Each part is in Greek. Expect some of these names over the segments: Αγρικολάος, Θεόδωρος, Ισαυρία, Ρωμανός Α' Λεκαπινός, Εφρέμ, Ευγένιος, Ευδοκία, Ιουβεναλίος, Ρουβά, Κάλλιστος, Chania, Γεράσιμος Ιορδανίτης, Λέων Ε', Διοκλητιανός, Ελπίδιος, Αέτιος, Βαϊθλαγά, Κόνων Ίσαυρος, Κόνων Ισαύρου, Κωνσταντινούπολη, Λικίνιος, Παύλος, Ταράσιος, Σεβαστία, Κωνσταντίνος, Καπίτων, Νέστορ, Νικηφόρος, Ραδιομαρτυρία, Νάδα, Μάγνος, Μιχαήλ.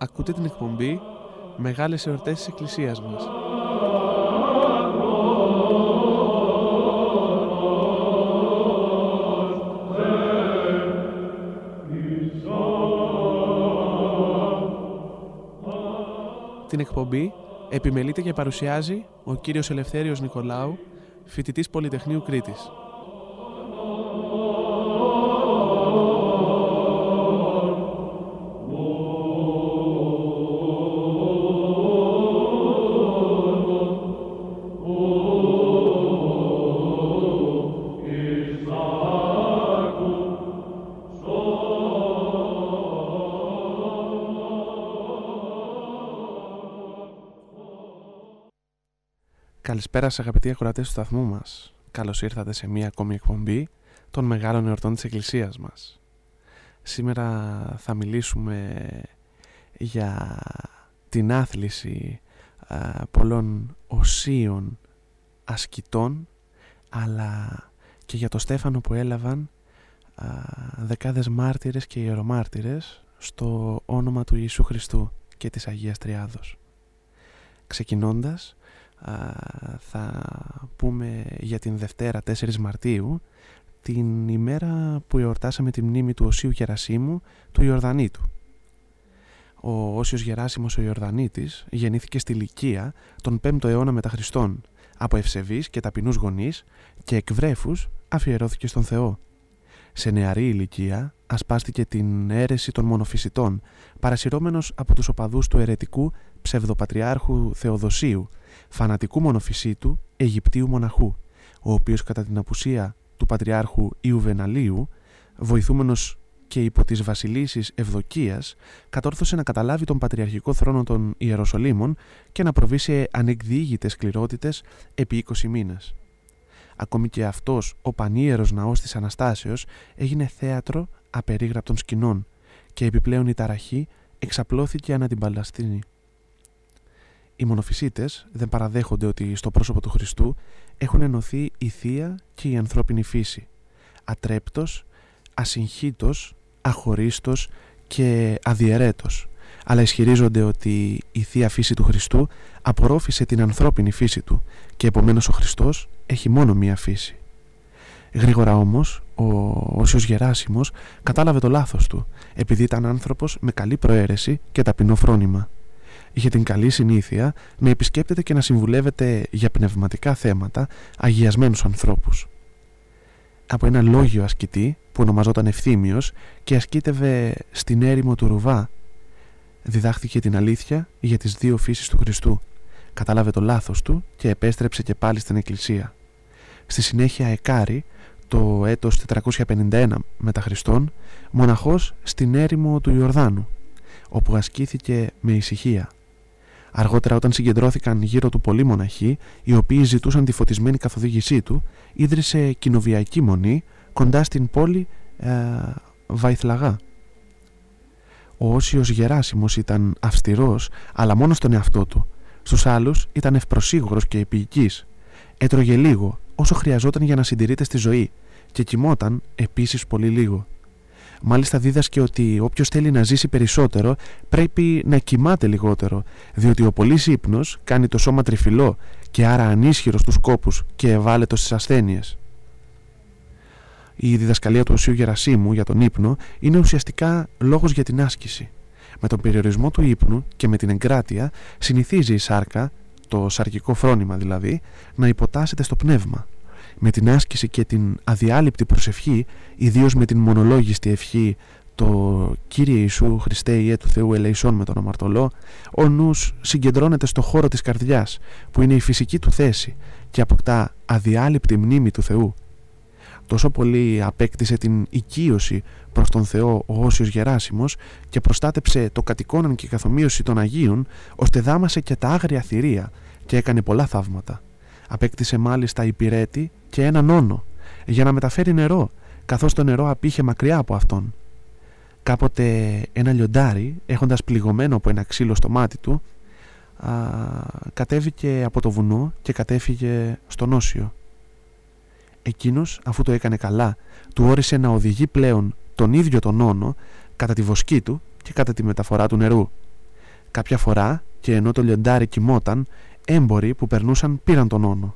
Ακούτε την εκπομπή «Μεγάλες εορτές της Εκκλησίας μας». Την εκπομπή επιμελείται και παρουσιάζει ο κύριος Ελευθέριος Νικολάου, φοιτητής Πολυτεχνείου Κρήτης. Καλησπέρα σας αγαπητοί ακροατές του σταθμού μας. Καλώς ήρθατε σε μία ακόμη εκπομπή των Μεγάλων Εορτών της Εκκλησίας μας. Σήμερα θα μιλήσουμε για την άθληση πολλών οσίων ασκητών, αλλά και για το στέφανο που έλαβαν δεκάδες μάρτυρες και ιερομάρτυρες στο όνομα του Ιησού Χριστού και της Αγίας Τριάδος. Ξεκινώντας, θα πούμε για την Δευτέρα 4 Μαρτίου, την ημέρα που εορτάσαμε τη μνήμη του Οσίου Γερασίμου του Ιορδανίτου. Ο Όσιος Γεράσιμος ο Ιορδανίτης γεννήθηκε στη Λυκία τον 5ο αιώνα μετά Χριστόν, από ευσεβείς και ταπεινούς γονείς, και εκ βρέφους αφιερώθηκε στον Θεό. Σε νεαρή ηλικία ασπάστηκε την αίρεση των μονοφυσιτών, παρασυρώμενος από τους οπαδούς του αιρετικού ψευδοπατριάρχου Θεοδοσίου, φανατικού μονοφυσίτου Αιγυπτίου μοναχού, ο οποίος κατά την απουσία του πατριάρχου Ιουβεναλίου, βοηθούμενος και υπό της βασιλίσης Ευδοκίας, κατόρθωσε να καταλάβει τον πατριαρχικό θρόνο των Ιεροσολύμων και να προβεί σε ανεκδιήγητες σκληρότητες επί 20 μήνες. Ακόμη και αυτός ο πανίερος ναός της Αναστάσεως έγινε θέατρο απερίγραπτων σκηνών, και επιπλέον η ταραχή εξαπλώθηκε ανά την Παλαιστίνη. Οι μονοφυσίτες δεν παραδέχονται ότι στο πρόσωπο του Χριστού έχουν ενωθεί η θεία και η ανθρώπινη φύση, ατρέπτος, ασυγχύτος, αχωρίστος και αδιαιρέτος, αλλά ισχυρίζονται ότι η θεία φύση του Χριστού απορρόφησε την ανθρώπινη φύση του και επομένως ο Χριστός έχει μόνο μία φύση. Γρήγορα όμως ο Όσιος Γεράσιμος κατάλαβε το λάθος του, επειδή ήταν άνθρωπος με καλή προαίρεση και ταπεινό φρόνημα. Είχε την καλή συνήθεια να επισκέπτεται και να συμβουλεύεται για πνευματικά θέματα αγιασμένους ανθρώπους. Από ένα λόγιο ασκητή που ονομαζόταν Ευθύμιος και ασκήτευε στην έρημο του Ρουβά, διδάχθηκε την αλήθεια για τις δύο φύσεις του Χριστού, κατάλαβε το λάθος του και επέστρεψε και πάλι στην Εκκλησία. Στη συνέχεια εκάρη το έτος 451 μετά Χριστόν, μοναχός στην έρημο του Ιορδάνου, όπου ασκήθηκε με ησυχία. Αργότερα, όταν συγκεντρώθηκαν γύρω του πολλοί μοναχοί, οι οποίοι ζητούσαν τη φωτισμένη καθοδήγησή του, ίδρυσε κοινοβιακή μονή κοντά στην πόλη Βαϊθλαγά. Ο Όσιος Γεράσιμος ήταν αυστηρός, αλλά μόνο στον εαυτό του. Στους άλλους ήταν ευπροσίγουρος και επιοικής. Έτρωγε λίγο, όσο χρειαζόταν για να συντηρείται στη ζωή, και κοιμόταν επίσης πολύ λίγο. Μάλιστα δίδασκε ότι όποιος θέλει να ζήσει περισσότερο πρέπει να κοιμάται λιγότερο, διότι ο πολύς ύπνος κάνει το σώμα τριφυλό και άρα ανίσχυρο στους κόπους και ευάλωτος στις ασθένειες. Η διδασκαλία του Οσίου Γερασίμου για τον ύπνο είναι ουσιαστικά λόγος για την άσκηση. Με τον περιορισμό του ύπνου και με την εγκράτεια συνηθίζει η σάρκα, το σαρκικό φρόνημα δηλαδή, να υποτάσσεται στο πνεύμα. Με την άσκηση και την αδιάλειπτη προσευχή, ιδίως με την μονολόγιστη ευχή «Το Κύριε Ιησού Χριστέ Ιε του Θεού ελεησόν με τον αμαρτωλό», ο νους συγκεντρώνεται στο χώρο της καρδιάς, που είναι η φυσική του θέση, και αποκτά αδιάλειπτη μνήμη του Θεού. Τόσο πολύ απέκτησε την οικείωση προς τον Θεό ο Όσιος Γεράσιμος και προστάτεψε το κατοικόναν και καθομοίωση των Αγίων, ώστε δάμασε και τα άγρια θηρία και έκανε πολλά θαύματα. Απέκτησε μάλιστα υπηρέτη και έναν όνο για να μεταφέρει νερό, καθώς το νερό απήχε μακριά από αυτόν. Κάποτε ένα λιοντάρι, έχοντας πληγωμένο από ένα ξύλο στο μάτι του, κατέβηκε από το βουνό και κατέφυγε στον Όσιο. Εκείνος, αφού το έκανε καλά, του όρισε να οδηγεί πλέον τον ίδιο τον όνο κατά τη βοσκή του και κατά τη μεταφορά του νερού. Κάποια φορά, και ενώ το λιοντάρι κοιμόταν, έμποροι που περνούσαν πήραν τον όνο.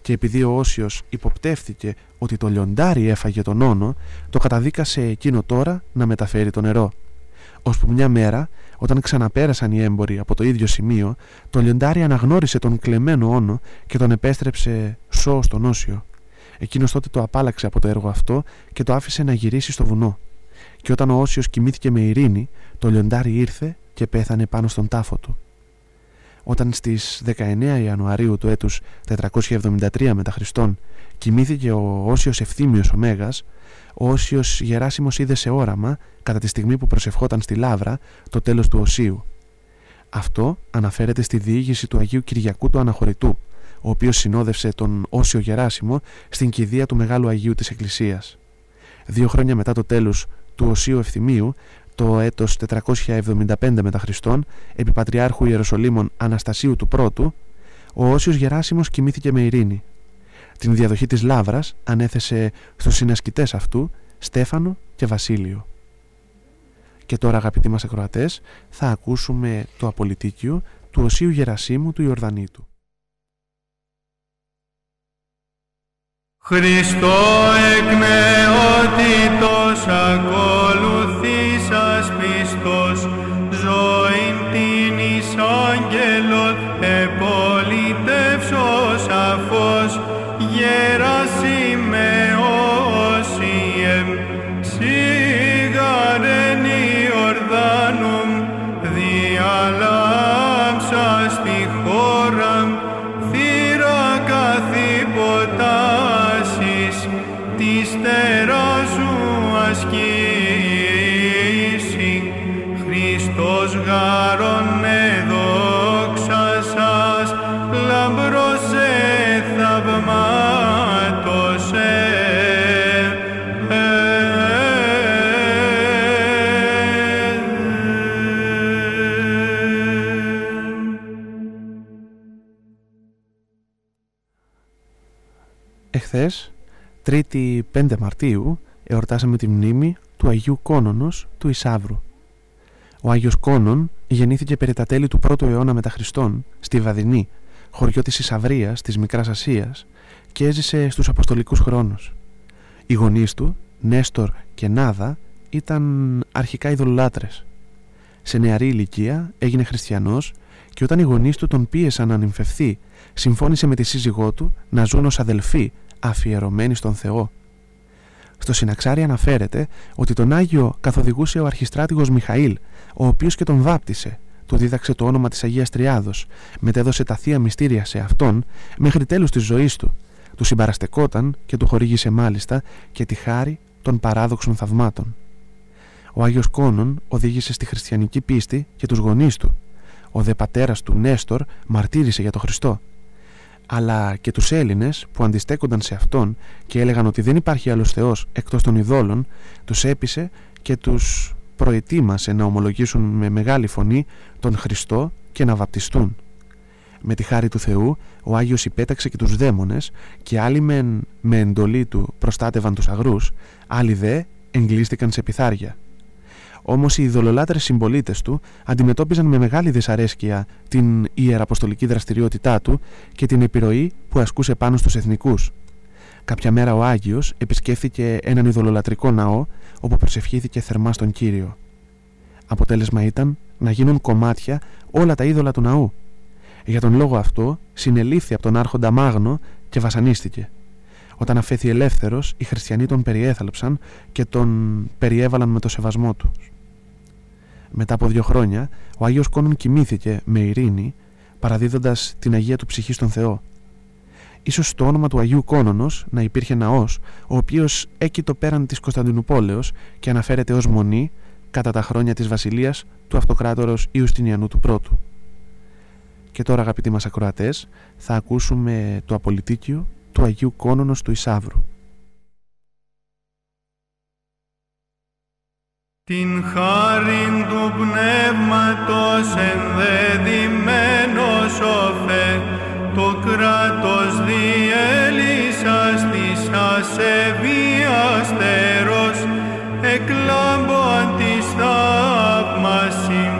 Και επειδή ο Όσιος υποπτεύθηκε ότι το λιοντάρι έφαγε τον όνο, το καταδίκασε εκείνο τώρα να μεταφέρει το νερό. Ώσπου μια μέρα, όταν ξαναπέρασαν οι έμποροι από το ίδιο σημείο, το λιοντάρι αναγνώρισε τον κλεμμένο όνο και τον επέστρεψε σώο στον Όσιο. Εκείνος τότε το απάλαξε από το έργο αυτό και το άφησε να γυρίσει στο βουνό. Και όταν ο Όσιος κοιμήθηκε με ειρήνη, το λιοντάρι ήρθε και πέθανε πάνω στον τάφο του. Όταν στις 19 Ιανουαρίου του έτους 473 μετά Χριστόν κοιμήθηκε ο Όσιος Ευθύμιος ο Μέγας, ο Όσιος Γεράσιμος είδε σε όραμα, κατά τη στιγμή που προσευχόταν στη Λάβρα, το τέλος του Οσίου. Αυτό αναφέρεται στη διήγηση του Αγίου Κυριακού του Αναχωρητού, ο οποίος συνόδευσε τον Όσιο Γεράσιμο στην κηδεία του Μεγάλου Αγίου της Εκκλησίας. 2 χρόνια μετά το τέλος του Οσίου Ευθυμίου, το έτος 475 μετά Χριστόν, επί Πατριάρχου Ιεροσολύμων Αναστασίου του Πρώτου, ο Όσιος Γεράσιμος κοιμήθηκε με ειρήνη. Την διαδοχή της Λάβρας ανέθεσε στους συνασκητές αυτού Στέφανο και Βασίλειο. Και τώρα, αγαπητοί μας ακροατές, θα ακούσουμε το απολυτίκιο του Οσίου Γερασίμου του Ιορδανίτου. Χριστό εκ νεότητος ακολουθήσας πιστός, ζωήν την εις άγγελον επολιτεύσος αφός, Γεράσιμε Όσιεμ, σιγάρεν Ιορδάνουμ, διαλάμψας τη χώραν, θύρα καθυποτά. Της τεράσου ασκήσει, Χριστός γάρον εδόξασας, λαμπρός εθαυμάτος Εχθές, 3η 5 Μαρτίου, εορτάσαμε τη μνήμη του Αγίου Κόνωνος του Ισαύρου. Ο Άγιος Κόνων γεννήθηκε περί τα τέλη του 1ου αιώνα μετά Χριστόν στη Βαδινή, χωριό της Ισαυρίας της Μικράς Ασίας, και έζησε στους Αποστολικούς χρόνους. Οι γονείς του, Νέστορ και Νάδα, ήταν αρχικά ειδωλολάτρες. Σε νεαρή ηλικία έγινε χριστιανός και όταν οι γονείς του τον πίεσαν να νυμφευθεί, συμφώνησε με τη σύζυγό του να ζουν ως αδελφοί, αφιερωμένη στον Θεό. Στο Συναξάρι αναφέρεται ότι τον Άγιο καθοδηγούσε ο αρχιστράτηγος Μιχαήλ, ο οποίος και τον βάπτισε, του δίδαξε το όνομα της Αγίας Τριάδος, μετέδωσε τα θεία μυστήρια σε αυτόν μέχρι τέλους της ζωής του, του συμπαραστεκόταν και του χορήγησε μάλιστα και τη χάρη των παράδοξων θαυμάτων. Ο Άγιος Κόνων οδήγησε στη χριστιανική πίστη και τους γονείς του. Ο δε πατέρας του Νέστορ μαρτύρησε για τον Χριστό, αλλά και τους Έλληνες που αντιστέκονταν σε αυτόν και έλεγαν ότι δεν υπάρχει άλλος Θεός εκτός των ειδόλων, τους έπεισε και τους προετοίμασε να ομολογήσουν με μεγάλη φωνή τον Χριστό και να βαπτιστούν. Με τη χάρη του Θεού, ο Άγιος υπέταξε και τους δαίμονες, και άλλοι με εντολή του προστάτευαν τους αγρούς, άλλοι δε εγκλείστηκαν σε πιθάρια. Όμως οι ειδωλολάτρες συμπολίτες του αντιμετώπιζαν με μεγάλη δυσαρέσκεια την ιεραποστολική δραστηριότητά του και την επιρροή που ασκούσε πάνω στους εθνικούς. Κάποια μέρα ο Άγιος επισκέφθηκε έναν ειδωλολατρικό ναό, όπου προσευχήθηκε θερμά στον Κύριο. Αποτέλεσμα ήταν να γίνουν κομμάτια όλα τα είδωλα του ναού. Για τον λόγο αυτό συνελήφθη από τον άρχοντα Μάγνο και βασανίστηκε. Όταν αφέθη ελεύθερος, οι χριστιανοί τον περιέθαλψαν και τον περιέβαλαν με το σεβασμό του. Μετά από 2 χρόνια, ο Άγιος Κόνων κοιμήθηκε με ειρήνη, παραδίδοντας την Αγία του ψυχή στον Θεό. Ίσως στο όνομα του Αγίου Κόνωνος να υπήρχε ναός, ο οποίος έκειτο πέραν της Κωνσταντινούπολεως και αναφέρεται ως μονή κατά τα χρόνια της βασιλείας του αυτοκράτορος Ιουστινιανού του Πρώτου. Και τώρα, αγαπητοί μας ακροατές, θα ακούσουμε το απολυτίκιο του Αγίου Κόνωνος του Ισαύρου. Την χάριν του πνεύματος ενδεδημένος όφε, το κράτος διέλυσας της ασεβίας τέρος, εκλάμπον της θαύμασιν,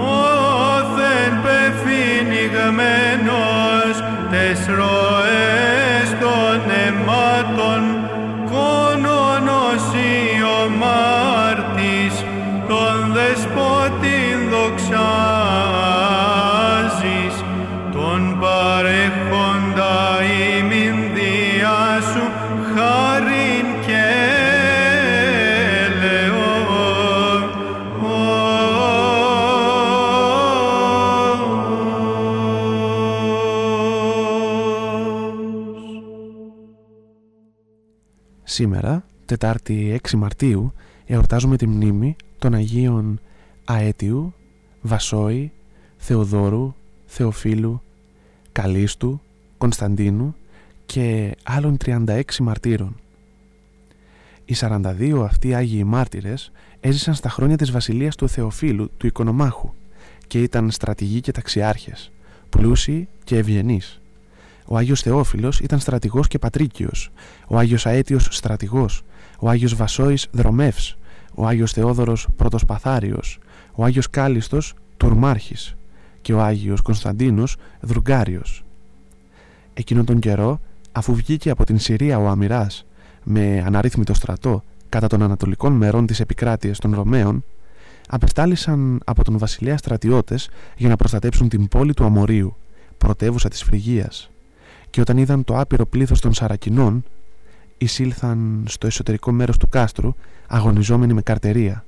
όθεν πεφυνιγμένος τες ροές των αιμάτων, Κόνωνος Ιωμάρτης, τον δεσπότην δοξάζεις, τον παρέχοντα ημιν διά σου χάριν και ελεόν. Σήμερα, Τετάρτη 6 Μαρτίου, εορτάζουμε τη μνήμη των Αγίων Αέτιου, Βασόη, Θεοδόρου, Θεοφίλου, Καλλίστου, Κωνσταντίνου και άλλων 36 μαρτύρων. Οι 42 αυτοί Άγιοι Μάρτυρες έζησαν στα χρόνια της βασιλείας του Θεοφύλου, του Οικονομάχου, και ήταν στρατηγοί και ταξιάρχες, πλούσιοι και ευγενείς. Ο Άγιος Θεόφιλος ήταν στρατηγός και πατρίκιος, ο Άγιος Αέτιος στρατηγός, ο Άγιος Βασόης δρομεύς, ο Άγιος Θεόδωρος πρωτοσπαθάριος, ο Άγιος Κάλλιστος τουρμάρχης και ο Άγιος Κωνσταντίνος δρουγκάριος. Εκείνον τον καιρό, αφού βγήκε από την Συρία ο Αμυράς με αναρρύθμιτο στρατό κατά των ανατολικών μερών της επικράτειας των Ρωμαίων, απεστάλησαν από τον βασιλέα στρατιώτες για να προστατέψουν την πόλη του Αμορίου, πρωτεύουσα της Φρυγίας. Και όταν είδαν το άπειρο πλήθος των Σαρακινών, εισήλθαν στο εσωτερικό μέρος του κάστρου, αγωνιζόμενοι με καρτερία.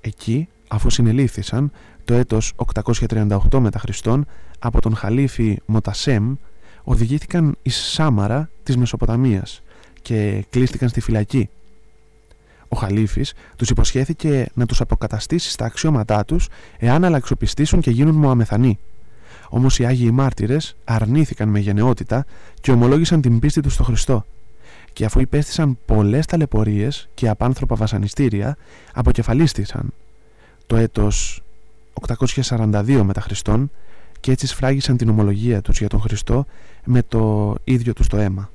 Εκεί, αφού συνελήφθησαν το έτος 838 μετά Χριστόν από τον χαλίφη Μοτασέμ, οδηγήθηκαν εις Σάμαρα της Μεσοποταμίας και κλείστηκαν στη φυλακή. Ο χαλίφης τους υποσχέθηκε να τους αποκαταστήσει στα αξιώματά τους εάν αλλαξοπιστήσουν και γίνουν Μωαμεθανοί. Όμως οι Άγιοι Μάρτυρες αρνήθηκαν με γενναιότητα και ομολόγησαν την πίστη τους στο Χριστό. Και αφού υπέστησαν πολλές ταλαιπωρίες και απάνθρωπα βασανιστήρια, αποκεφαλίστησαν το έτος 842 μετά Χριστόν και έτσι σφράγισαν την ομολογία τους για τον Χριστό με το ίδιο τους το αίμα.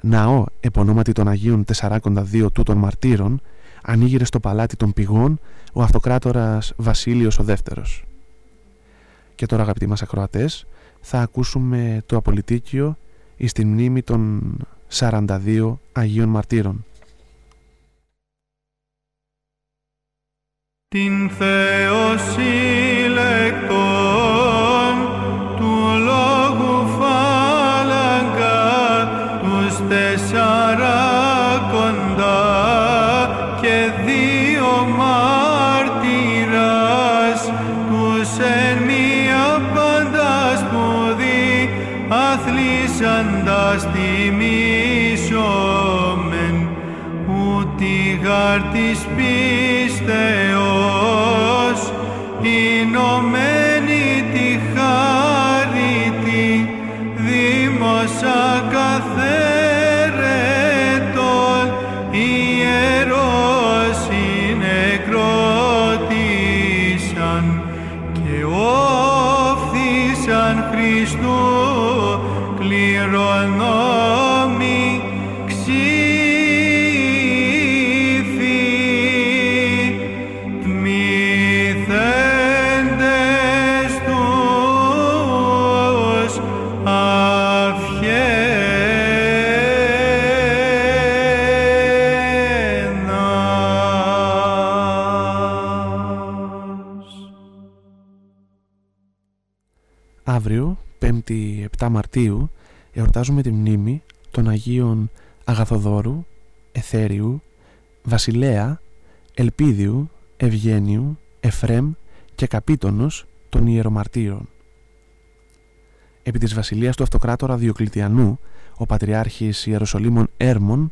Ναό επωνόματι των Αγίων 42 τούτων μαρτύρων ανήγειρε στο παλάτι των πηγών ο αυτοκράτορας Βασίλειος ο Δεύτερος. Και τώρα, αγαπητοί μας ακροατές, θα ακούσουμε το απολυτίκιο εις τη μνήμη των 42 Αγίων Μαρτύρων. Την Θεοσύλλεκτον του λόγου φάλαγγα, τους 40 και 2 μάρτυρας, τους εν μία πάντα σπουδή αθλήσαντας τιμήσομεν, ούτι γαρ της Θεός εινωμένη τη χάριτη, δήμωσα καθαίρετον ιερός συνεκρότησαν και όφθησαν Χριστού κληρονόμοι Αύριο, 5η 7 Μαρτίου, εορτάζουμε τη μνήμη των Αγίων Αγαθοδόρου, Εθέριου, Βασιλέα, Ελπίδιου, Ευγένιου, Εφρέμ και Καπίτονος των Ιερομαρτύρων. Επί της βασιλείας του αυτοκράτορα Διοκλητιανού, ο Πατριάρχης Ιεροσολύμων Έρμων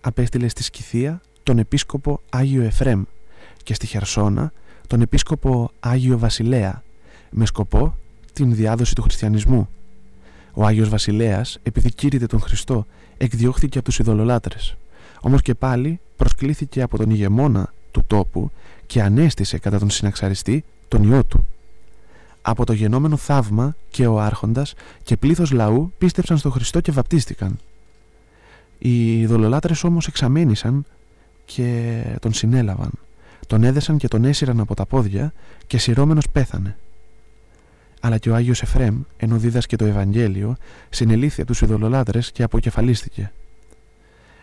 απέστειλε στη Σκυθία τον επίσκοπο Άγιο Εφρέμ και στη Χερσόνα τον επίσκοπο Άγιο Βασιλέα, με σκοπό την διάδοση του χριστιανισμού. Ο Άγιος Βασιλέας, επειδή κήρυτε τον Χριστό, εκδιώχθηκε από τους ειδωλολάτρες. Όμως και πάλι προσκλήθηκε από τον ηγεμόνα του τόπου και ανέστησε κατά τον συναξαριστή τον ιό του. Από το γενόμενο θαύμα και ο άρχοντας και πλήθος λαού πίστεψαν στον Χριστό και βαπτίστηκαν. Οι ειδωλολάτρες όμως εξαμένησαν και τον συνέλαβαν. Τον έδεσαν και τον έσυραν από τα πόδια και σειρώμενος πέθανε. Αλλά και ο Άγιος Εφρέμ, ενώ δίδασκε το Ευαγγέλιο, συνελήφθη από τους ειδωλολάτρες και αποκεφαλίστηκε.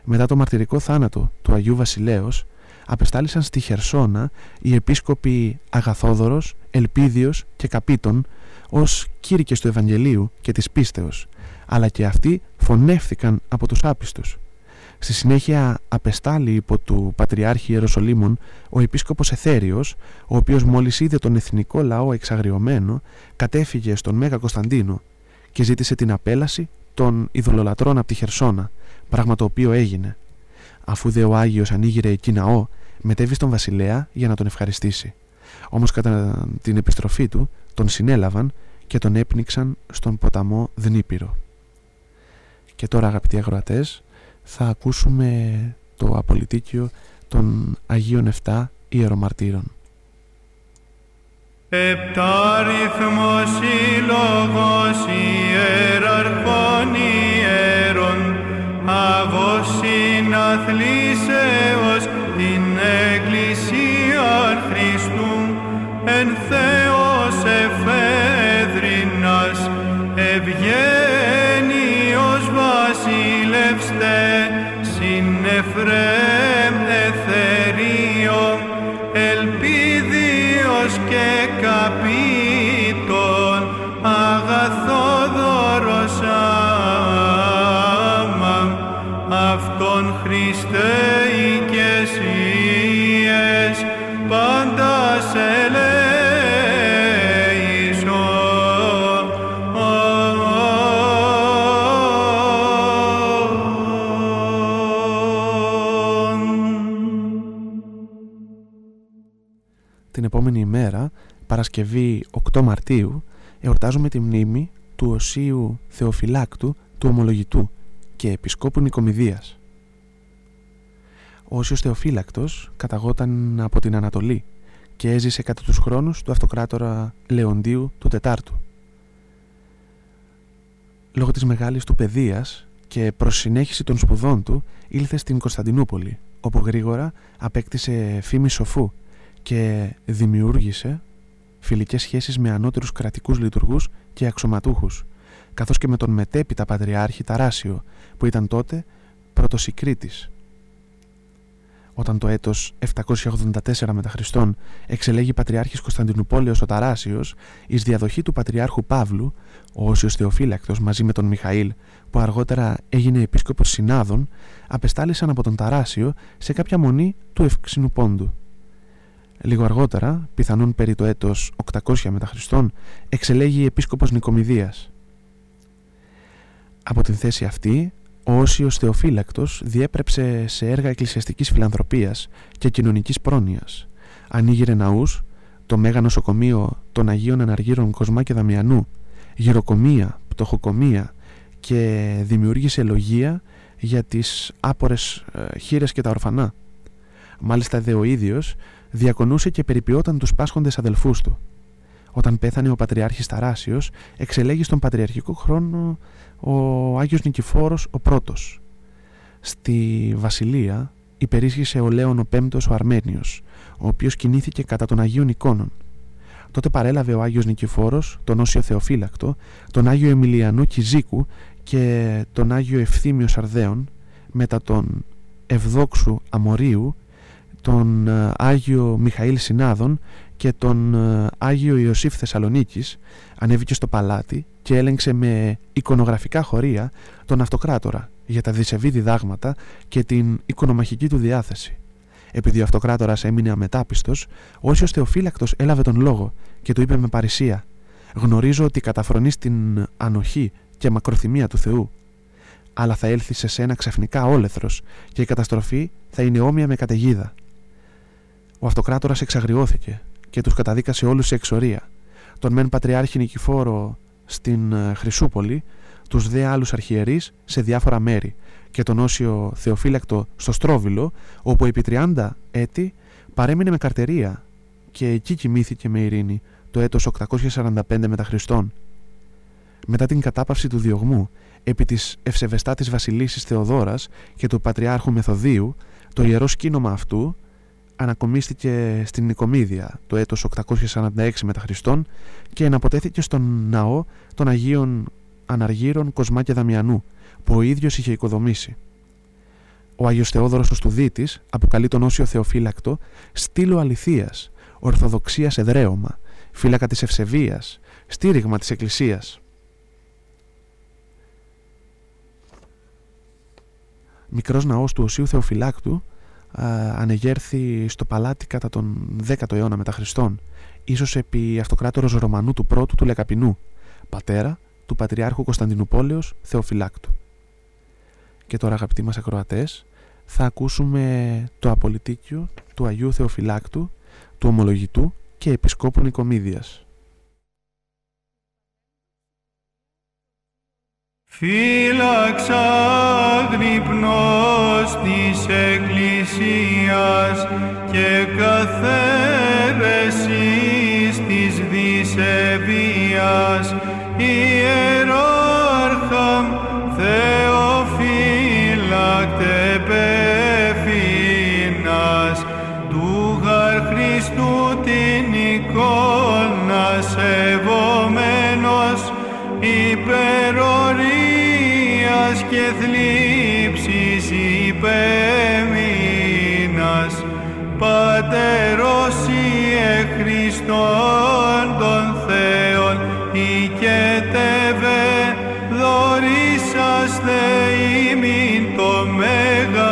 Μετά το μαρτυρικό θάνατο του Αγίου Βασιλέως, απεστάλησαν στη Χερσόνα οι επίσκοποι Αγαθόδωρος, Ελπίδιος και Καπίτων ως κήρυκες του Ευαγγελίου και της πίστεως, αλλά και αυτοί φωνεύθηκαν από τους άπιστους. Στη συνέχεια απεστάλλει υπό του Πατριάρχη Ιεροσολύμων ο επίσκοπος Εθέριος, ο οποίος μόλις είδε τον εθνικό λαό εξαγριωμένο, κατέφυγε στον Μέγα Κωνσταντίνο και ζήτησε την απέλαση των ειδωλολατρών από τη Χερσόνα, πράγμα το οποίο έγινε. Αφού δε ο Άγιος ανοίγειρε εκεί ναό, μετέβη στον βασιλέα για να τον ευχαριστήσει. Όμως κατά την επιστροφή του τον συνέλαβαν και τον έπνιξαν στον ποταμό Δνήπηρο. Και τώρα, αγαπητοί αγροατές, θα ακούσουμε το απολυτίκιο των Αγίων 7 Ιερομαρτύρων. Επτάριθμος σύλλογος ιεραρχών ιερών, αβός συναθλήσεως την Εκκλησία Χριστού, εν Θεός εφέδρινας ευγένιος βασιλευστέ, συνεφρέμ Εθέριο, Ελπίδιος και Καπίτων, Αγαθόδωρος άμα, αυτόν Χριστέ οικεσίες πάντα σε ελέησο. Την επόμενη ημέρα, Παρασκευή 8 Μαρτίου, εορτάζουμε τη μνήμη του Οσίου Θεοφιλάκτου του Ομολογητού και Επισκόπου Νικομηδίας. Ο Όσιος Θεοφύλακτος καταγόταν από την Ανατολή και έζησε κατά τους χρόνους του αυτοκράτορα Λεοντίου του Τετάρτου. Λόγω της μεγάλης του παιδείας και προς συνέχιση των σπουδών του ήλθε στην Κωνσταντινούπολη, όπου γρήγορα απέκτησε φήμη σοφού και δημιούργησε φιλικές σχέσεις με ανώτερους κρατικούς λειτουργούς και αξιωματούχους, καθώς και με τον μετέπειτα Πατριάρχη Ταράσιο, που ήταν τότε πρωτοσυκρίτης. Όταν το έτος 784 μετά Χριστόν εξελέγει Πατριάρχης Κωνσταντινουπόλεως ο Ταράσιος, εις διαδοχή του Πατριάρχου Παύλου, ο Όσιος Θεοφύλακτος μαζί με τον Μιχαήλ, που αργότερα έγινε επίσκοπος Συνάδων, απεστάλησαν από τον Ταράσιο σε κάποια μονή του Ευξήνου Πόντου. Λίγο αργότερα, πιθανόν περί το έτος 800 μετά Χριστόν, εξελέγει επίσκοπος Νικομηδίας. Από την θέση αυτή, ο Όσιος Θεοφύλακτος διέπρεψε σε έργα εκκλησιαστικής φιλανθρωπίας και κοινωνικής πρόνοιας. Ανοίγειρε ναούς, το μέγα νοσοκομείο των Αγίων Αναργύρων Κοσμά και Δαμιανού, γυροκομεία, πτωχοκομεία και δημιούργησε λογεία για τις άπορες χήρες και τα ορφανά. Μάλιστα δε ο ίδιος διακονούσε και περιποιόταν τους πάσχοντες αδελφούς του. Όταν πέθανε ο Πατριάρχης Ταράσιος, εξελέγει στον πατριαρχικό χρόνο ο Άγιος Νικηφόρος ο Πρώτος. Στη βασιλεία υπερίσχυσε ο Λέων ο Πέμπτος ο Αρμένιος, ο οποίος κινήθηκε κατά των Αγίων Εικόνων. Τότε παρέλαβε ο Άγιος Νικηφόρος τον Όσιο Θεοφύλακτο, τον Άγιο Εμιλιανό Κιζίκου και τον Άγιο Ευθύμιο Σαρδαίων, μετά τον Ευδόξου Αμορίου, τον Άγιο Μιχαήλ Συνάδων και τον Άγιο Ιωσήφ Θεσσαλονίκης. Ανέβηκε στο παλάτι και έλεγξε με εικονογραφικά χωρία τον αυτοκράτορα για τα δισεβή διδάγματα και την οικονομαχική του διάθεση. Επειδή ο αυτοκράτορας έμεινε αμετάπιστος, ο Όσιος Θεοφύλακτος έλαβε τον λόγο και του είπε με παρησία: «Γνωρίζω ότι καταφρονείς την ανοχή και μακροθυμία του Θεού, αλλά θα έλθει σε σένα ξαφνικά όλεθρος και η καταστροφή θα είναι όμοια με καταιγίδα». Ο αυτοκράτορας εξαγριώθηκε και τους καταδίκασε όλους σε εξορία. τον μεν πατριάρχη Νικηφόρο στην Χρυσούπολη, τους δε άλλους αρχιερείς σε διάφορα μέρη και τον όσιο Θεοφύλακτο στο Στρόβιλο, όπου επί 30 έτη παρέμεινε με καρτερία και εκεί κοιμήθηκε με ειρήνη το έτος 845 μετά Χριστόν. Μετά την κατάπαυση του διωγμού επί της ευσεβεστάτης βασιλίσσης Θεοδόρας και του πατριάρχου Μεθοδίου, το ιερό σκήνομα αυτού ανακομίστηκε στην Νικομίδια το έτος 846 μετά Χριστόν και εναποτέθηκε στον ναό των Αγίων Αναργύρων Κοσμά και Δαμιανού, που ο ίδιος είχε οικοδομήσει. Ο Άγιος Θεόδωρος ο Στουδίτης αποκαλεί τον Όσιο Θεοφύλακτο στήλο αληθείας, ορθοδοξίας εδραίωμα, φύλακα της ευσεβίας, στήριγμα της Εκκλησίας. Μικρός ναός του Οσίου Θεοφυλάκτου ανεγέρθη στο παλάτι κατά τον 10ο αιώνα μετά Χριστόν, ίσως επί αυτοκράτορος Ρωμανού του πρώτου του Λεκαπινού, πατέρα του Πατριάρχου Κωνσταντινουπόλεως Θεοφυλάκτου. Και τώρα, αγαπητοί μας ακροατές, θα ακούσουμε το απολυτίκιο του Αγίου Θεοφυλάκτου, του Ομολογητού και Επισκόπου Νικομήδιας. Φύλαξαν ύπνος της Εκκλησίας και καθαίρεσης της δισεβίας ιεράρχαμ Θεοφύλακτε πεφήνας του γαρ Χριστού την εικόνα σεβομένος υπερορίας και θλίψης υπεμείνας Πατέρος Ιε Χριστόν των Θεών οικετεύε δωρήσαστε ημίν το μέγα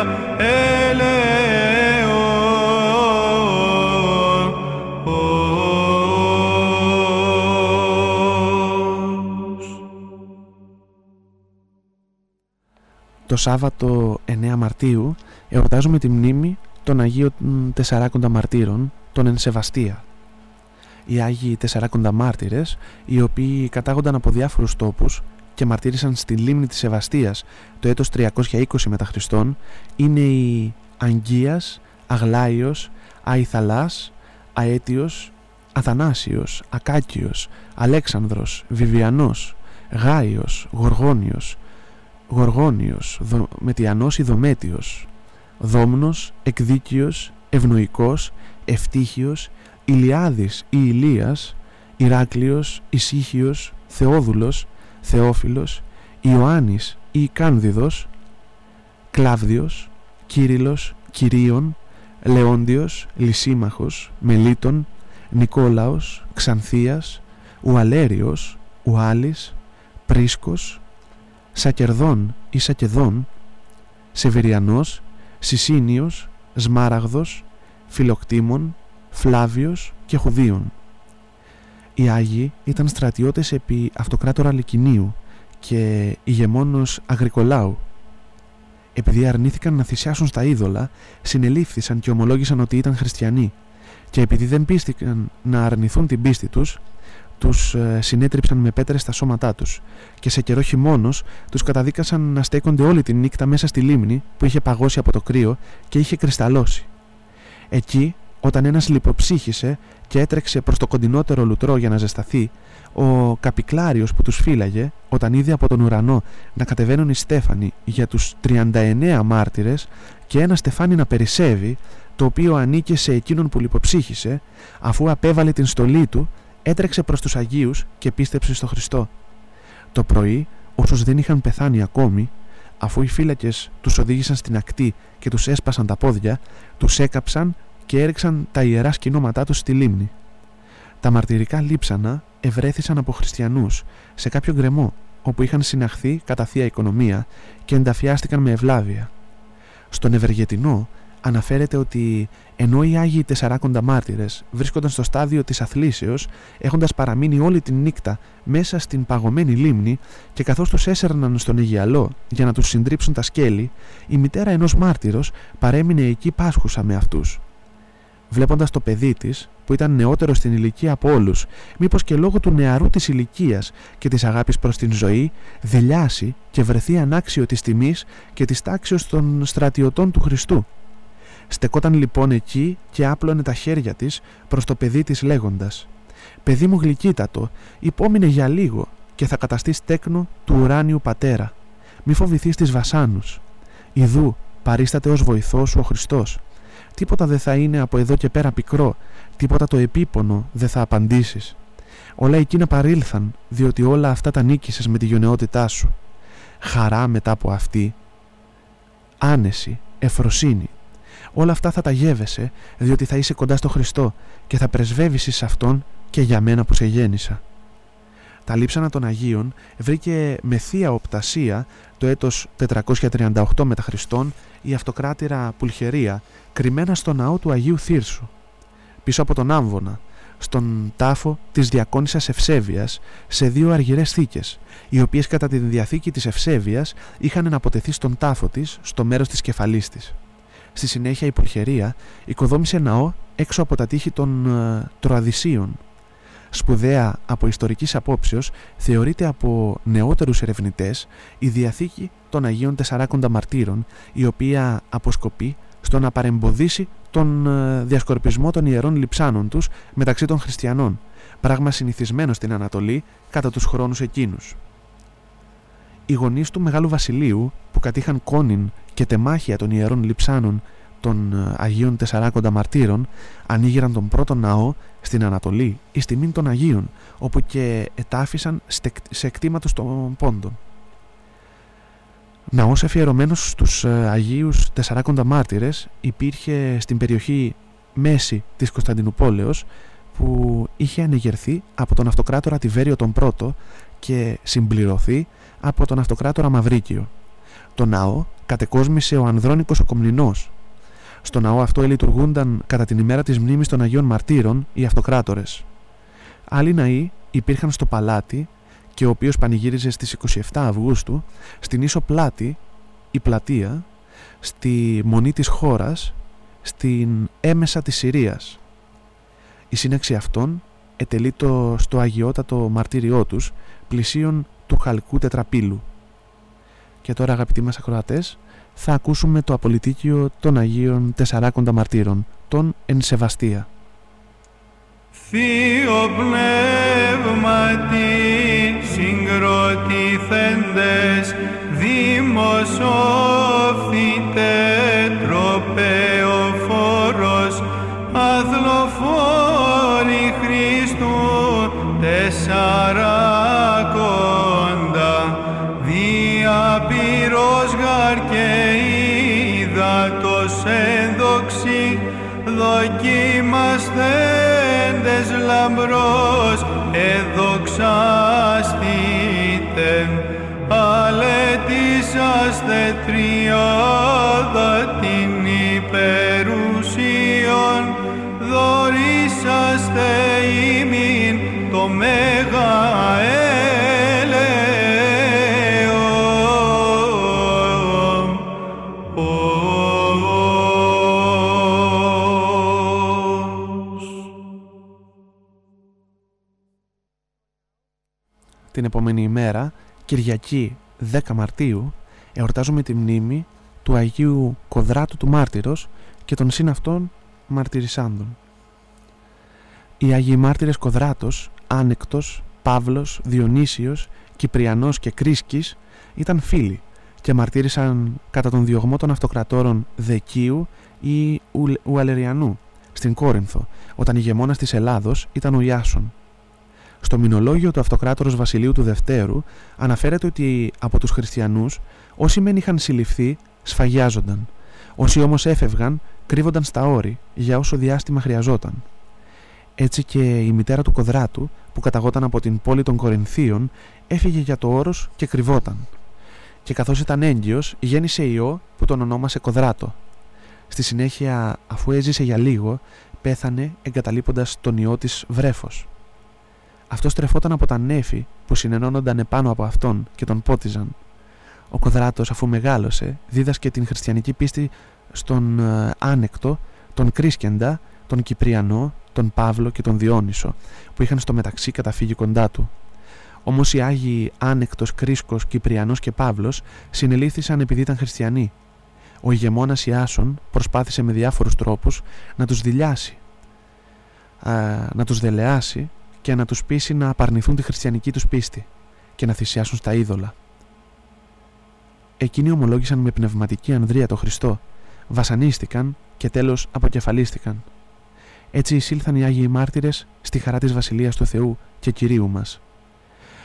Το Σάββατο 9 Μαρτίου εορτάζουμε τη μνήμη των Αγίων Τεσσαράκοντα Μαρτύρων, των εν Σεβαστία. Οι Άγιοι Τεσσαράκοντα Μάρτυρες, οι οποίοι κατάγονταν από διάφορους τόπους και μαρτύρησαν στη λίμνη της Σεβαστίας το έτος 320 μετά Χριστόν, είναι οι Αγγείας, Αγλάιος, Αϊθαλάς, Αέτιος, Αθανάσιος, Ακάκιος, Αλέξανδρος, Βιβιανός, Γάιος, Γοργόνιος, Μετιανός Ιδωμέτιος, Δόμνος, Εκδίκιος, Ευνοϊκός, Ευτύχιος, Ηλιάδης ή Ηλίας, Ηράκλειος, Ισύχιος, Θεόδουλος, Θεόφιλος, Ιωάννης ή Κάνδιδος, Κλάβδιος, Κύριλλος, Κυρίων, Λεόντιος, Λυσίμαχος, Μελίτων, Νικόλαος, Ξανθίας, Ουαλέριος, Ουάλης, Πρίσκος, Σακερδών ή Σακεδών, Σεβυριανός, Σισίνιος, Σμάραγδος, Φιλοκτήμων, Φλάβιος και Χουδίων. Οι Άγιοι ήταν στρατιώτες επί αυτοκράτορα Λικινίου και ηγεμόνος Αγρικολάου. Επειδή αρνήθηκαν να θυσιάσουν στα είδωλα, συνελήφθησαν και ομολόγησαν ότι ήταν χριστιανοί και επειδή δεν πίστηκαν να αρνηθούν την πίστη τους, τους συνέτριψαν με πέτρες στα σώματά τους και σε καιρό χειμώνος τους καταδίκασαν να στέκονται όλη τη νύχτα μέσα στη λίμνη που είχε παγώσει από το κρύο και είχε κρυσταλλώσει. Εκεί, όταν ένας λιποψύχησε και έτρεξε προς το κοντινότερο λουτρό για να ζεσταθεί, ο Καπικλάριος που τους φύλαγε, όταν είδε από τον ουρανό να κατεβαίνουν οι στέφανοι για τους 39 μάρτυρες και ένα στεφάνι να περισσεύει, το οποίο ανήκε σε εκείνον που λιποψύχησε, αφού απέβαλε την στολή του, έτρεξε προς τους Αγίους και πίστεψε στο Χριστό. Το πρωί, όσους δεν είχαν πεθάνει ακόμη, αφού οι φύλακες τους οδήγησαν στην ακτή και τους έσπασαν τα πόδια, τους έκαψαν και έριξαν τα ιερά σκηνώματά τους στη λίμνη. Τα μαρτυρικά λείψανα ευρέθησαν από χριστιανούς σε κάποιο γκρεμό, όπου είχαν συναχθεί κατά θεία οικονομία και ενταφιάστηκαν με ευλάβεια. Στον Ευεργετινό αναφέρεται ότι ενώ οι Άγιοι Τεσσαράκοντα Μάρτυρες βρίσκονταν στο στάδιο της αθλήσεως, έχοντας παραμείνει όλη την νύχτα μέσα στην παγωμένη λίμνη και καθώς τους έσερναν στον Αιγιαλό για να τους συντρίψουν τα σκέλη, η μητέρα ενός μάρτυρος παρέμεινε εκεί πάσχουσα με αυτούς. βλέποντας το παιδί της, που ήταν νεότερο στην ηλικία από όλους, μήπως και λόγω του νεαρού της ηλικίας και της αγάπης προς την ζωή, δελιάσει και βρεθεί ανάξιο της τιμής και της τάξεως των στρατιωτών του Χριστού. Στεκόταν λοιπόν εκεί και άπλωνε τα χέρια της προς το παιδί της λέγοντας «Παιδί μου γλυκύτατο, υπόμεινε για λίγο και θα καταστείς τέκνο του ουράνιου πατέρα. Μη φοβηθείς τις βασάνους. Ιδού παρίσταται ως βοηθός σου ο Χριστός. Τίποτα δεν θα είναι από εδώ και πέρα πικρό, τίποτα το επίπονο δεν θα απαντήσεις. Όλα εκείνα παρήλθαν, διότι όλα αυτά τα νίκησες με τη γενναιότητά σου. Χαρά μετά από αυτή, άνεση, ευφροσύνη. Όλα αυτά θα τα γεύεσαι, διότι θα είσαι κοντά στο Χριστό και θα πρεσβεύεις εις Αυτόν και για μένα που σε γέννησα». Τα λείψανα των Αγίων βρήκε με θεία οπτασία το έτος 438 μετά Χριστόν η αυτοκράτηρα Πουλχερία, κρυμμένα στο ναό του Αγίου Θύρσου, πίσω από τον Άμβονα, στον τάφο της διακόνισσας Ευσέβειας, σε δύο αργυρές θήκες, οι οποίες κατά τη διαθήκη της Ευσέβειας είχαν αναποτεθεί στον τάφο της, στο μέρος της κεφαλής της. Στη συνέχεια η Πουλχερία οικοδόμησε ναό έξω από τα τείχη των Τροαδισίων. Σπουδαία από ιστορικής απόψεως, θεωρείται από νεότερους ερευνητές η διαθήκη των Αγίων Τεσσαράκοντα Μαρτύρων, η οποία αποσκοπεί στο να παρεμποδίσει τον διασκορπισμό των ιερών λειψάνων τους μεταξύ των χριστιανών, πράγμα συνηθισμένο στην Ανατολή κατά τους χρόνους εκείνους. Οι γονείς του Μεγάλου Βασιλείου, που κατήχαν κόνην και τεμάχια των ιερών λειψάνων των Αγίων Τεσσαράκοντα Μαρτύρων, ανοίγηραν τον πρώτο ναό στην Ανατολή εις τιμήν των Αγίων, όπου και ετάφησαν σε εκτίματος των πόντων. Ναός αφιερωμένος στους Αγίους Τεσσαράκοντα Μάρτυρες υπήρχε στην περιοχή μέση της Κωνσταντινουπόλεως, που είχε ανεγερθεί από τον αυτοκράτορα Τιβέριο τον Πρώτο και συμπληρωθεί από τον αυτοκράτορα Μαυρίκιο. Το ναό κατεκόσμησε ο Ανδρώνικος ο Κομνηνός. Στο ναό αυτό ελειτουργούνταν κατά την ημέρα της μνήμης των Αγίων Μαρτύρων οι αυτοκράτορες. Άλλοι ναοί υπήρχαν στο Παλάτι, και ο οποίος πανηγύριζε στις 27 Αυγούστου, στην Ίσο Πλάτη, η Πλατεία, στη Μονή της Χώρας, στην Έμεσα της Συρίας. Η σύναξη αυτών ετελεί στο αγιότατο μαρτύριό τους, πλησίον του χαλκού τετραπύλου. Και τώρα, αγαπητοί μας ακροατές, θα ακούσουμε το απολυτίκιο των Αγίων Τεσσαράκοντα Μαρτύρων, τον εν Σεβαστία. Θείο πνεύματι συγκροτηθέντες δημοσόφητε τροπεοφόρος αθλοφόροι Χριστού τεσσαράκοντα δια πυρός γαρ και ύδατος ένδοξη δοκίμαστε λαμπρός εδοξάστητε, αλετήσαστε τριάδα την υπερουσίον, δωρήσαστε ημίν το μέγα . Την επόμενη ημέρα, Κυριακή 10 Μαρτίου, εορτάζουμε τη μνήμη του Αγίου Κοδράτου του Μάρτυρος και των συναυτών μαρτυρισάντων. Οι Άγιοι Μάρτυρες Κοδράτος, Άνεκτος, Παύλος, Διονύσιος, Κυπριανός και Κρίσκης ήταν φίλοι και μαρτύρησαν κατά τον διωγμό των αυτοκρατόρων Δεκίου ή Ουαλεριανού στην Κόρινθο, όταν ηγεμόνας της Ελλάδος ήταν ο Ιάσον. Στο μηνολόγιο του Αυτοκράτορος Βασιλείου του Δευτέρου αναφέρεται ότι από τους χριστιανούς όσοι μεν είχαν συλληφθεί σφαγιάζονταν, όσοι όμως έφευγαν κρύβονταν στα όρη για όσο διάστημα χρειαζόταν. Έτσι και η μητέρα του Κοδράτου, που καταγόταν από την πόλη των Κορινθίων, έφυγε για το όρος και κρυβόταν. Και καθώς ήταν έγκυος γέννησε ιό που τον ονόμασε Κοδράτο. Στη συνέχεια, αφού έζησε για λίγο, πέθανε εγκαταλείποντας τον ιό της βρέφος. Αυτό στρεφόταν από τα νέφη που συνενώνονταν επάνω από αυτόν και τον πότιζαν. Ο Κοδράτος, αφού μεγάλωσε, δίδασκε την χριστιανική πίστη στον Άνεκτο, τον Κρίσκεντα, τον Κυπριανό, τον Παύλο και τον Διόνυσο, που είχαν στο μεταξύ καταφύγει κοντά του. Όμως οι Άγιοι Άνεκτος, Κρίσκος, Κυπριανός και Παύλος συνελήφθησαν επειδή ήταν χριστιανοί. Ο ηγεμόνας Ιάσων προσπάθησε με διάφορους τρόπους να τους δειλιάσει, να τους δελεάσει και να τους πείσει να απαρνηθούν τη χριστιανική τους πίστη και να θυσιάσουν στα είδωλα. Εκείνοι ομολόγησαν με πνευματική ανδρεία το Χριστό, βασανίστηκαν και τέλος αποκεφαλίστηκαν. Έτσι εισήλθαν οι Άγιοι Μάρτυρες στη χαρά της Βασιλείας του Θεού και Κυρίου μας.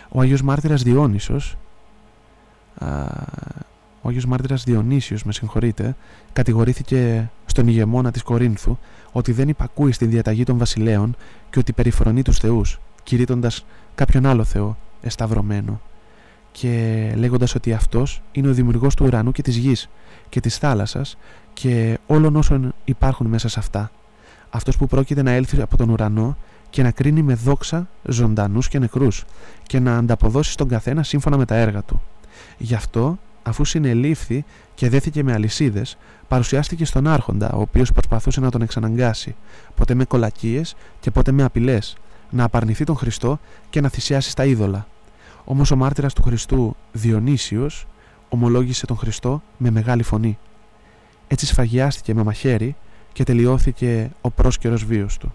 Ο Άγιος Μάρτυρας Διόνυσος, ο Άγιος Μάρτυρας Διονύσιος, κατηγορήθηκε στον ηγεμόνα της Κορίνθου ότι δεν υπακούει στη διαταγή των βασιλέων και ότι περιφρονεί τους θεούς, κηρύττοντας κάποιον άλλο θεό εσταυρωμένο και λέγοντας ότι αυτός είναι ο δημιουργός του ουρανού και της γης και της θάλασσας και όλων όσων υπάρχουν μέσα σε αυτά. Αυτός που πρόκειται να έλθει από τον ουρανό και να κρίνει με δόξα ζωντανούς και νεκρούς και να ανταποδώσει στον καθένα σύμφωνα με τα έργα του. Γι' αυτό, αφού συνελήφθη και δέθηκε με αλυσίδες, παρουσιάστηκε στον άρχοντα, ο οποίος προσπαθούσε να τον εξαναγκάσει, ποτέ με κολακίες και ποτέ με απειλές, να απαρνηθεί τον Χριστό και να θυσιάσει στα είδωλα. Όμως ο μάρτυρας του Χριστού Διονύσιος ομολόγησε τον Χριστό με μεγάλη φωνή. Έτσι σφαγιάστηκε με μαχαίρι και τελειώθηκε ο πρόσκαιρος βίος του.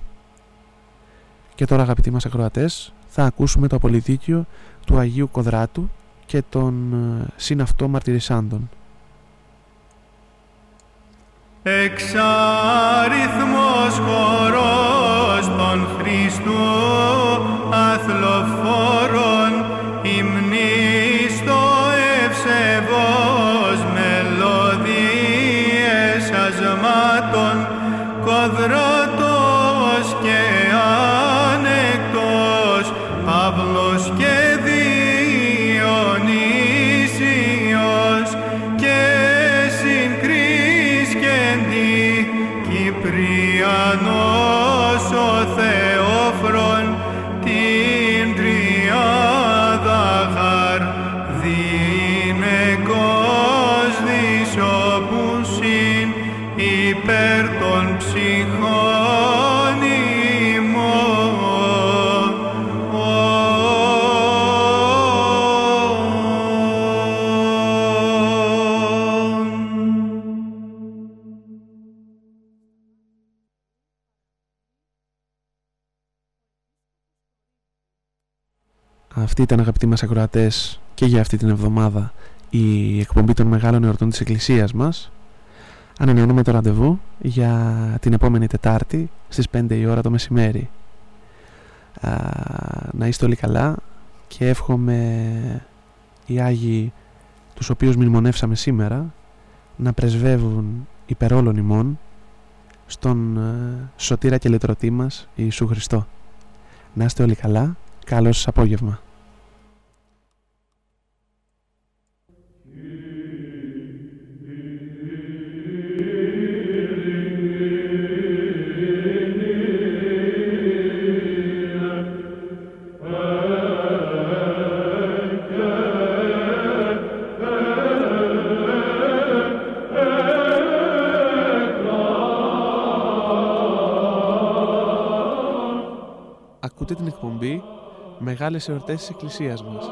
Και τώρα, αγαπητοί μας ακροατές, θα ακούσουμε το απολυτίκιο του Αγίου Κοδράτου και των συναυτό μαρτυρισσάντων. Εξάριθμος χορός των Χριστού αθλοφόρων υμνής το ευσεβός μελωδίες ασμάτων Κοδράτος και Άνεκτος Παύλος και Αυτή ήταν, αγαπητοί μας ακροατές, και για αυτή την εβδομάδα η εκπομπή των μεγάλων εορτών της Εκκλησίας μας. Ανανεώνουμε το ραντεβού για την επόμενη Τετάρτη στις 5 η ώρα το μεσημέρι. Να είστε όλοι καλά και εύχομαι οι Άγιοι τους οποίους μνημονεύσαμε σήμερα να πρεσβεύουν υπερόλων ημών στον σωτήρα και λυτρωτή μας Ιησού Χριστό. Να είστε όλοι καλά. Καλό σας απόγευμα. Ακούτε την εκπομπή Μεγάλες εορτές της Εκκλησίας μας.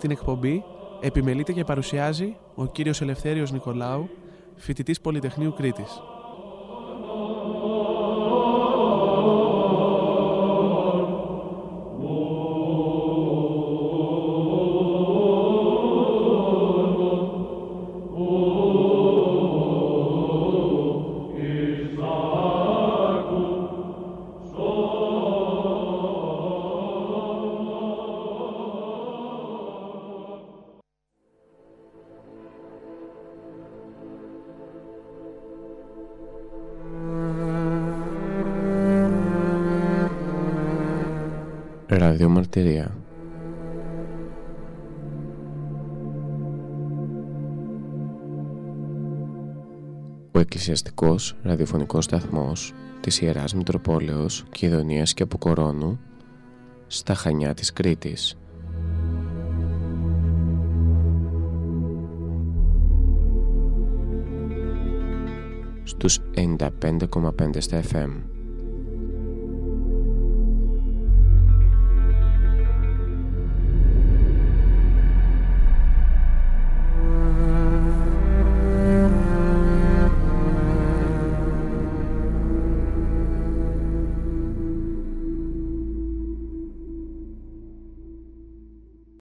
Την εκπομπή επιμελείται και παρουσιάζει ο κύριος Ελευθέριος Νικολάου, φοιτητής Πολυτεχνείου Κρήτης. Ραδιομαρτυρία. ο εκκλησιαστικός ραδιοφωνικός σταθμός της Ιεράς Μητροπόλεως Κιδωνίας και Αποκορώνου στα Χανιά της Κρήτης. Στους 95,5 στα FM.